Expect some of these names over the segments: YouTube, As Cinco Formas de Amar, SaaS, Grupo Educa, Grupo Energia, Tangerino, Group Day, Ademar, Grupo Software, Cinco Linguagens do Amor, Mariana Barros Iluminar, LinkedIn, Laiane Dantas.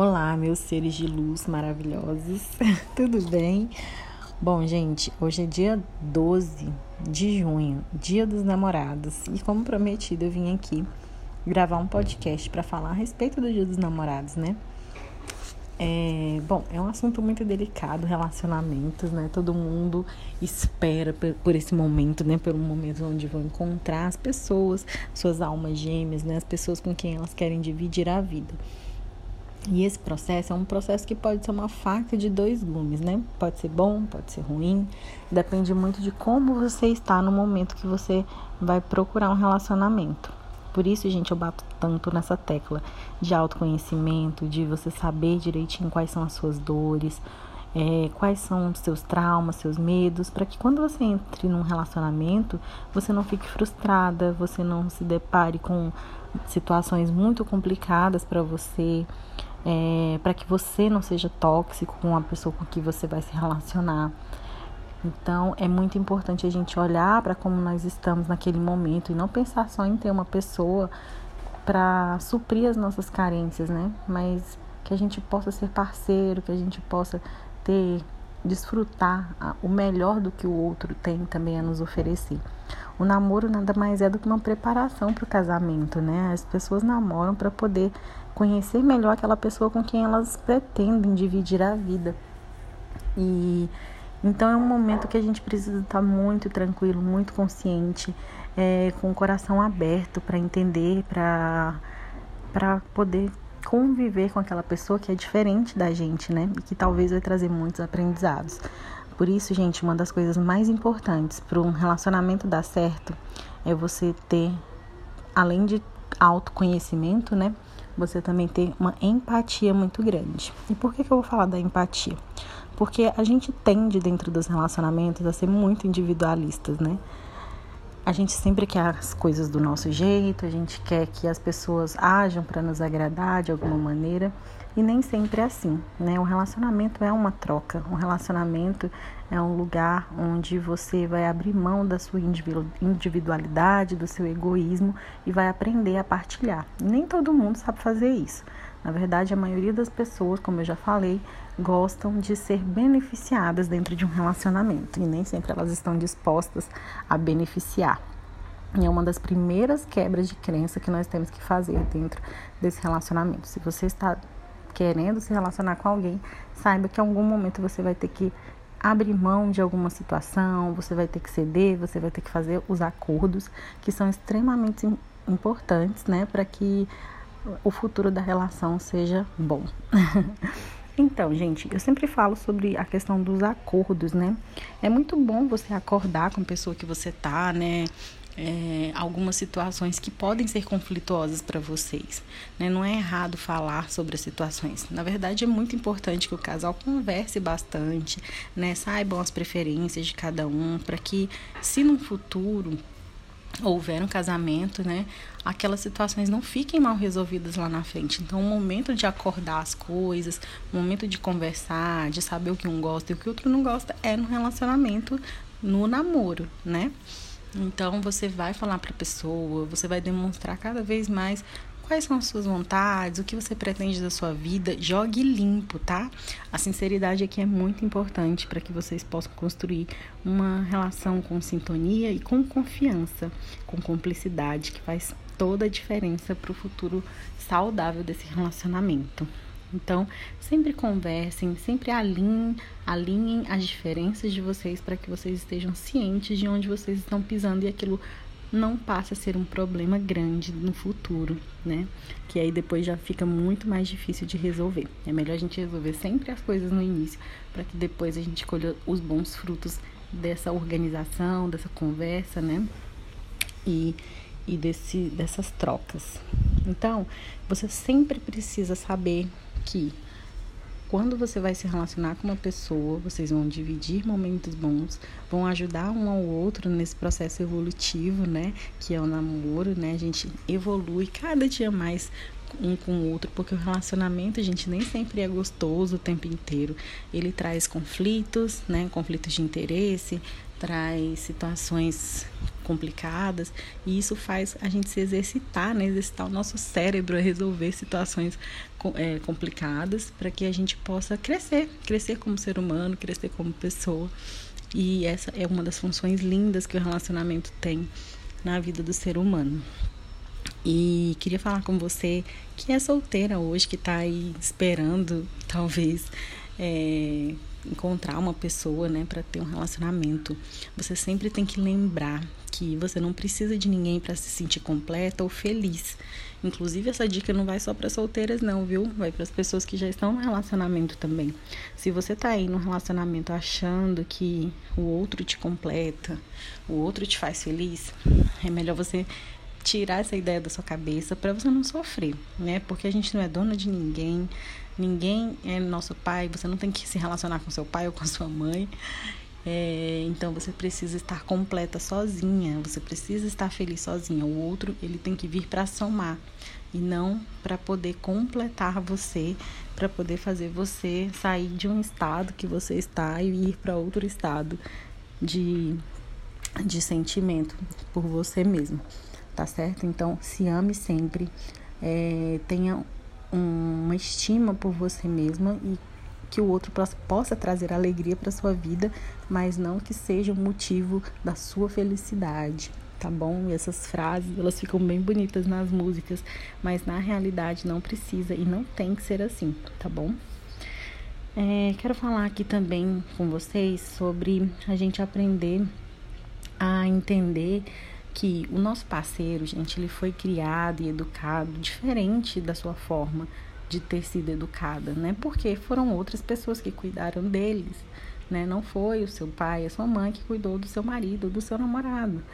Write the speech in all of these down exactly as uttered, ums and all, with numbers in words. Olá, meus seres de luz maravilhosos, tudo bem? Bom, gente, hoje é dia doze de junho, dia dos namorados, e como prometido eu vim aqui gravar um podcast para falar a respeito do dia dos namorados, né? É, bom, é um assunto muito delicado, relacionamentos, né? Todo mundo espera por esse momento, né? Pelo momento onde vão encontrar as pessoas, suas almas gêmeas, né? As pessoas com quem elas querem dividir a vida. E esse processo é um processo que pode ser uma faca de dois gumes, né? Pode ser bom, pode ser ruim. Depende muito de como você está no momento que você vai procurar um relacionamento. Por isso, gente, eu bato tanto nessa tecla de autoconhecimento, de você saber direitinho quais são as suas dores, é, quais são os seus traumas, seus medos, para que quando você entre num relacionamento, você não fique frustrada, você não se depare com situações muito complicadas para você, é, para que você não seja tóxico com a pessoa com que você vai se relacionar. Então, é muito importante a gente olhar para como nós estamos naquele momento e não pensar só em ter uma pessoa para suprir as nossas carências, né? Mas que a gente possa ser parceiro, que a gente possa ter, desfrutar o melhor do que o outro tem também a nos oferecer. O namoro nada mais é do que uma preparação para o casamento, né? As pessoas namoram para poder conhecer melhor aquela pessoa com quem elas pretendem dividir a vida. E... Então, é um momento que a gente precisa estar muito tranquilo, muito consciente, é, com o coração aberto para entender, para para poder conviver com aquela pessoa que é diferente da gente, né? E que talvez vai trazer muitos aprendizados. Por isso, gente, uma das coisas mais importantes para um relacionamento dar certo é você ter, além de autoconhecimento, né? Você também ter uma empatia muito grande. E por que que eu vou falar da empatia? Porque a gente tende dentro dos relacionamentos a ser muito individualistas, né? A gente sempre quer as coisas do nosso jeito, a gente quer que as pessoas ajam para nos agradar de alguma maneira. E nem sempre é assim, né? O relacionamento é uma troca. O relacionamento é um lugar onde você vai abrir mão da sua individualidade, do seu egoísmo e vai aprender a partilhar. Nem todo mundo sabe fazer isso. Na verdade, a maioria das pessoas, como eu já falei, gostam de ser beneficiadas dentro de um relacionamento. E nem sempre elas estão dispostas a beneficiar. E é uma das primeiras quebras de crença que nós temos que fazer dentro desse relacionamento. Se você está querendo se relacionar com alguém, saiba que em algum momento você vai ter que abrir mão de alguma situação, você vai ter que ceder, você vai ter que fazer os acordos que são extremamente importantes, né, para que o futuro da relação seja bom. Então, gente, eu sempre falo sobre a questão dos acordos, né? É muito bom você acordar com a pessoa que você tá, né? É, algumas situações que podem ser conflituosas para vocês, né? Não é errado falar sobre as situações. Na verdade, é muito importante que o casal converse bastante, né? Saibam as preferências de cada um, para que, se no futuro houver um casamento, né, aquelas situações não fiquem mal resolvidas lá na frente. Então, o momento de acordar as coisas, o momento de conversar, de saber o que um gosta e o que o outro não gosta, é no relacionamento, no namoro, né? Então, você vai falar para a pessoa, você vai demonstrar cada vez mais quais são as suas vontades, o que você pretende da sua vida. Jogue limpo, tá? A sinceridade aqui é muito importante para que vocês possam construir uma relação com sintonia e com confiança, com cumplicidade, que faz toda a diferença para o futuro saudável desse relacionamento. Então, sempre conversem, sempre alinhem, alinhem as diferenças de vocês para que vocês estejam cientes de onde vocês estão pisando e aquilo não passe a ser um problema grande no futuro, né? Que aí depois já fica muito mais difícil de resolver. É melhor a gente resolver sempre as coisas no início para que depois a gente colha os bons frutos dessa organização, dessa conversa, né? E... e desse, dessas trocas. Então, você sempre precisa saber que quando você vai se relacionar com uma pessoa, vocês vão dividir momentos bons, vão ajudar um ao outro nesse processo evolutivo, né, que é o namoro, né? A gente evolui cada dia mais um com o outro, porque o relacionamento, gente, nem sempre é gostoso o tempo inteiro. Ele traz conflitos, né, conflitos de interesse, traz situações complicadas, e isso faz a gente se exercitar, né? Exercitar o nosso cérebro a resolver situações é, complicadas, para que a gente possa crescer, crescer como ser humano, crescer como pessoa. E essa é uma das funções lindas que o relacionamento tem na vida do ser humano. E queria falar com você que é solteira hoje, que está aí esperando, talvez, é, encontrar uma pessoa, né, para ter um relacionamento. Você sempre tem que lembrar que você não precisa de ninguém para se sentir completa ou feliz. Inclusive, essa dica não vai só para solteiras não, viu? Vai para as pessoas que já estão no relacionamento também. Se você tá aí no relacionamento achando que o outro te completa, o outro te faz feliz, é melhor você tirar essa ideia da sua cabeça para você não sofrer, né? Porque a gente não é dona de ninguém, ninguém é nosso pai, você não tem que se relacionar com seu pai ou com sua mãe. É, então você precisa estar completa sozinha, você precisa estar feliz sozinha. O outro, ele tem que vir para somar e não para poder completar você, para poder fazer você sair de um estado que você está e ir para outro estado de, de sentimento por você mesmo, tá certo? Então se ame sempre, é, tenha um, uma estima por você mesma e que o outro possa trazer alegria para sua vida, mas não que seja o motivo da sua felicidade, tá bom? E essas frases, elas ficam bem bonitas nas músicas, mas na realidade não precisa e não tem que ser assim, tá bom? É, quero falar aqui também com vocês sobre a gente aprender a entender que o nosso parceiro, gente, ele foi criado e educado diferente da sua forma de ter sido educada, né? Porque foram outras pessoas que cuidaram deles, né? Não foi o seu pai, a sua mãe que cuidou do seu marido, do seu namorado.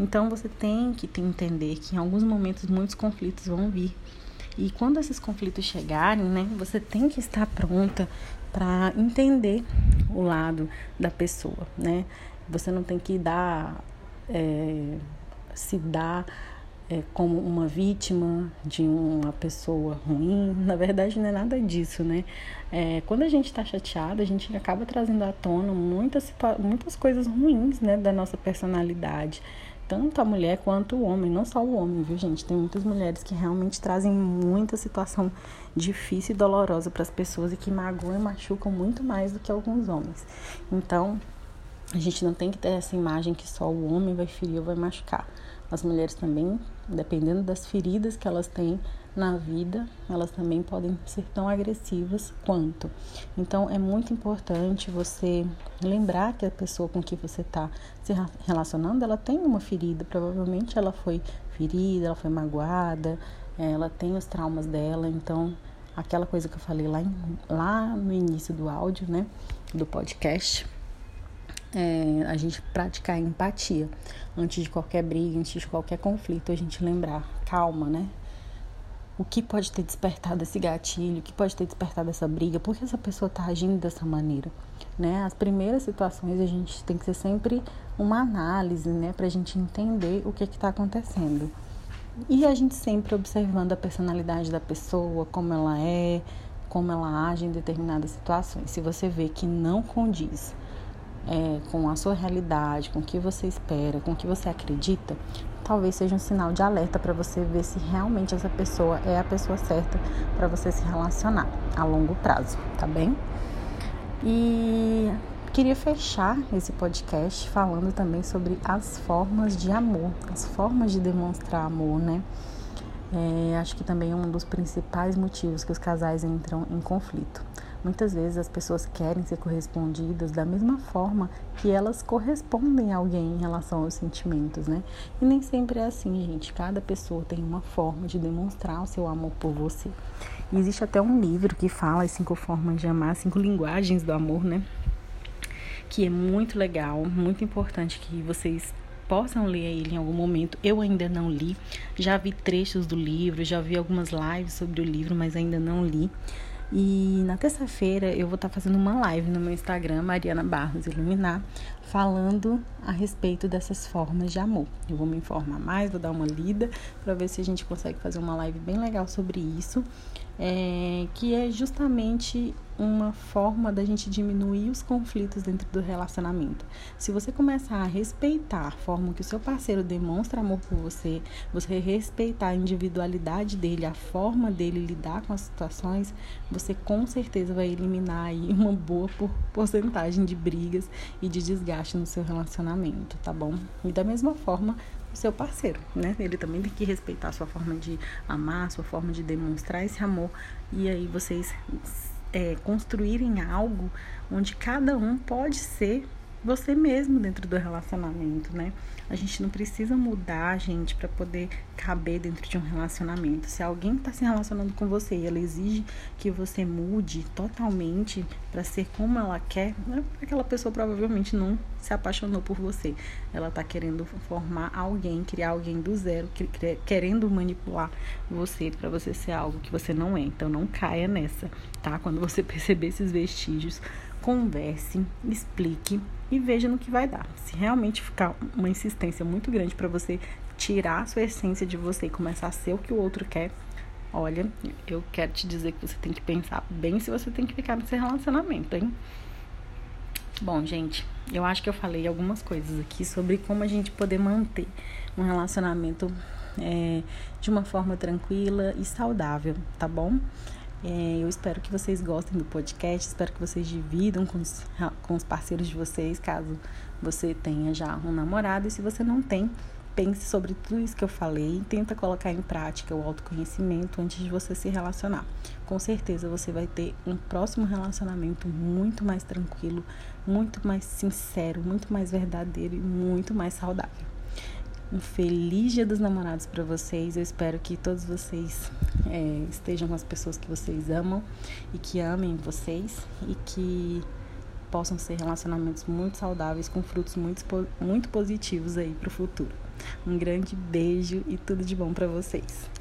Então, você tem que entender que em alguns momentos muitos conflitos vão vir. E quando esses conflitos chegarem, né? Você tem que estar pronta para entender o lado da pessoa, né? Você não tem que dar, é, se dar... É, como uma vítima de uma pessoa ruim. Na verdade, não é nada disso, né? É, quando a gente está chateado, a gente acaba trazendo à tona muitas, muitas coisas ruins, né, da nossa personalidade. Tanto a mulher quanto o homem, não só o homem, viu, gente? Tem muitas mulheres que realmente trazem muita situação difícil e dolorosa para as pessoas e que magoam e machucam muito mais do que alguns homens. Então, a gente não tem que ter essa imagem que só o homem vai ferir ou vai machucar. As mulheres também, dependendo das feridas que elas têm na vida, elas também podem ser tão agressivas quanto. Então, é muito importante você lembrar que a pessoa com que você está se relacionando, ela tem uma ferida. Provavelmente ela foi ferida, ela foi magoada, ela tem os traumas dela. Então, aquela coisa que eu falei lá, em, lá no início do áudio, né, do podcast... É, a gente praticar empatia antes de qualquer briga, antes de qualquer conflito, a gente lembrar, calma, né? O que pode ter despertado esse gatilho, o que pode ter despertado essa briga, por que essa pessoa está agindo dessa maneira, né? As primeiras situações a gente tem que ser sempre uma análise, né, para a gente entender o que que está acontecendo. E a gente sempre observando a personalidade da pessoa, como ela é, como ela age em determinadas situações. Se você vê que não condiz É, com a sua realidade, com o que você espera, com o que você acredita, talvez seja um sinal de alerta para você ver se realmente essa pessoa é a pessoa certa para você se relacionar a longo prazo, tá bem? E queria fechar esse podcast falando também sobre as formas de amor, as formas de demonstrar amor, né? É, acho que também é um dos principais motivos que os casais entram em conflito. Muitas vezes as pessoas querem ser correspondidas da mesma forma que elas correspondem a alguém em relação aos sentimentos, né? E nem sempre é assim, gente. Cada pessoa tem uma forma de demonstrar o seu amor por você. E existe até um livro que fala as cinco formas de amar, cinco linguagens do amor, né? Que é muito legal, muito importante que vocês possam ler ele em algum momento. Eu ainda não li, já vi trechos do livro, já vi algumas lives sobre o livro, mas ainda não li. E na terça-feira eu vou estar fazendo uma live no meu Instagram, Mariana Barros Iluminar, falando a respeito dessas formas de amor. Eu vou me informar mais, vou dar uma lida para ver se a gente consegue fazer uma live bem legal sobre isso. é, que é justamente uma forma da gente diminuir os conflitos dentro do relacionamento. Se você começar a respeitar a forma que o seu parceiro demonstra amor por você, você respeitar a individualidade dele, a forma dele lidar com as situações, você com certeza vai eliminar aí uma boa porcentagem de brigas e de desgaste no seu relacionamento, tá bom? E da mesma forma, o seu parceiro, né? Ele também tem que respeitar a sua forma de amar, a sua forma de demonstrar esse amor, e aí vocês... É, construírem algo onde cada um pode ser você mesmo dentro do relacionamento, né? A gente não precisa mudar, gente, para poder caber dentro de um relacionamento. Se alguém está se relacionando com você e ela exige que você mude totalmente para ser como ela quer, né? Aquela pessoa provavelmente não se apaixonou por você. Ela está querendo formar alguém, criar alguém do zero, querendo manipular você para você ser algo que você não é. Então não caia nessa, tá? Quando você perceber esses vestígios, converse, explique e veja no que vai dar. Se realmente ficar uma insistência muito grande para você tirar a sua essência de você e começar a ser o que o outro quer, olha, eu quero te dizer que você tem que pensar bem se você tem que ficar nesse relacionamento, hein? Bom, gente, eu acho que eu falei algumas coisas aqui sobre como a gente poder manter um relacionamento é, de uma forma tranquila e saudável, tá bom? É, eu espero que vocês gostem do podcast, espero que vocês dividam com os, com os parceiros de vocês, caso você tenha já um namorado. E se você não tem, pense sobre tudo isso que eu falei, tenta colocar em prática o autoconhecimento antes de você se relacionar. Com certeza você vai ter um próximo relacionamento muito mais tranquilo, muito mais sincero, muito mais verdadeiro e muito mais saudável. Um feliz dia dos namorados para vocês. Eu espero que todos vocês é, estejam com as pessoas que vocês amam e que amem vocês e que possam ser relacionamentos muito saudáveis com frutos muito, muito positivos aí para o futuro. Um grande beijo e tudo de bom para vocês.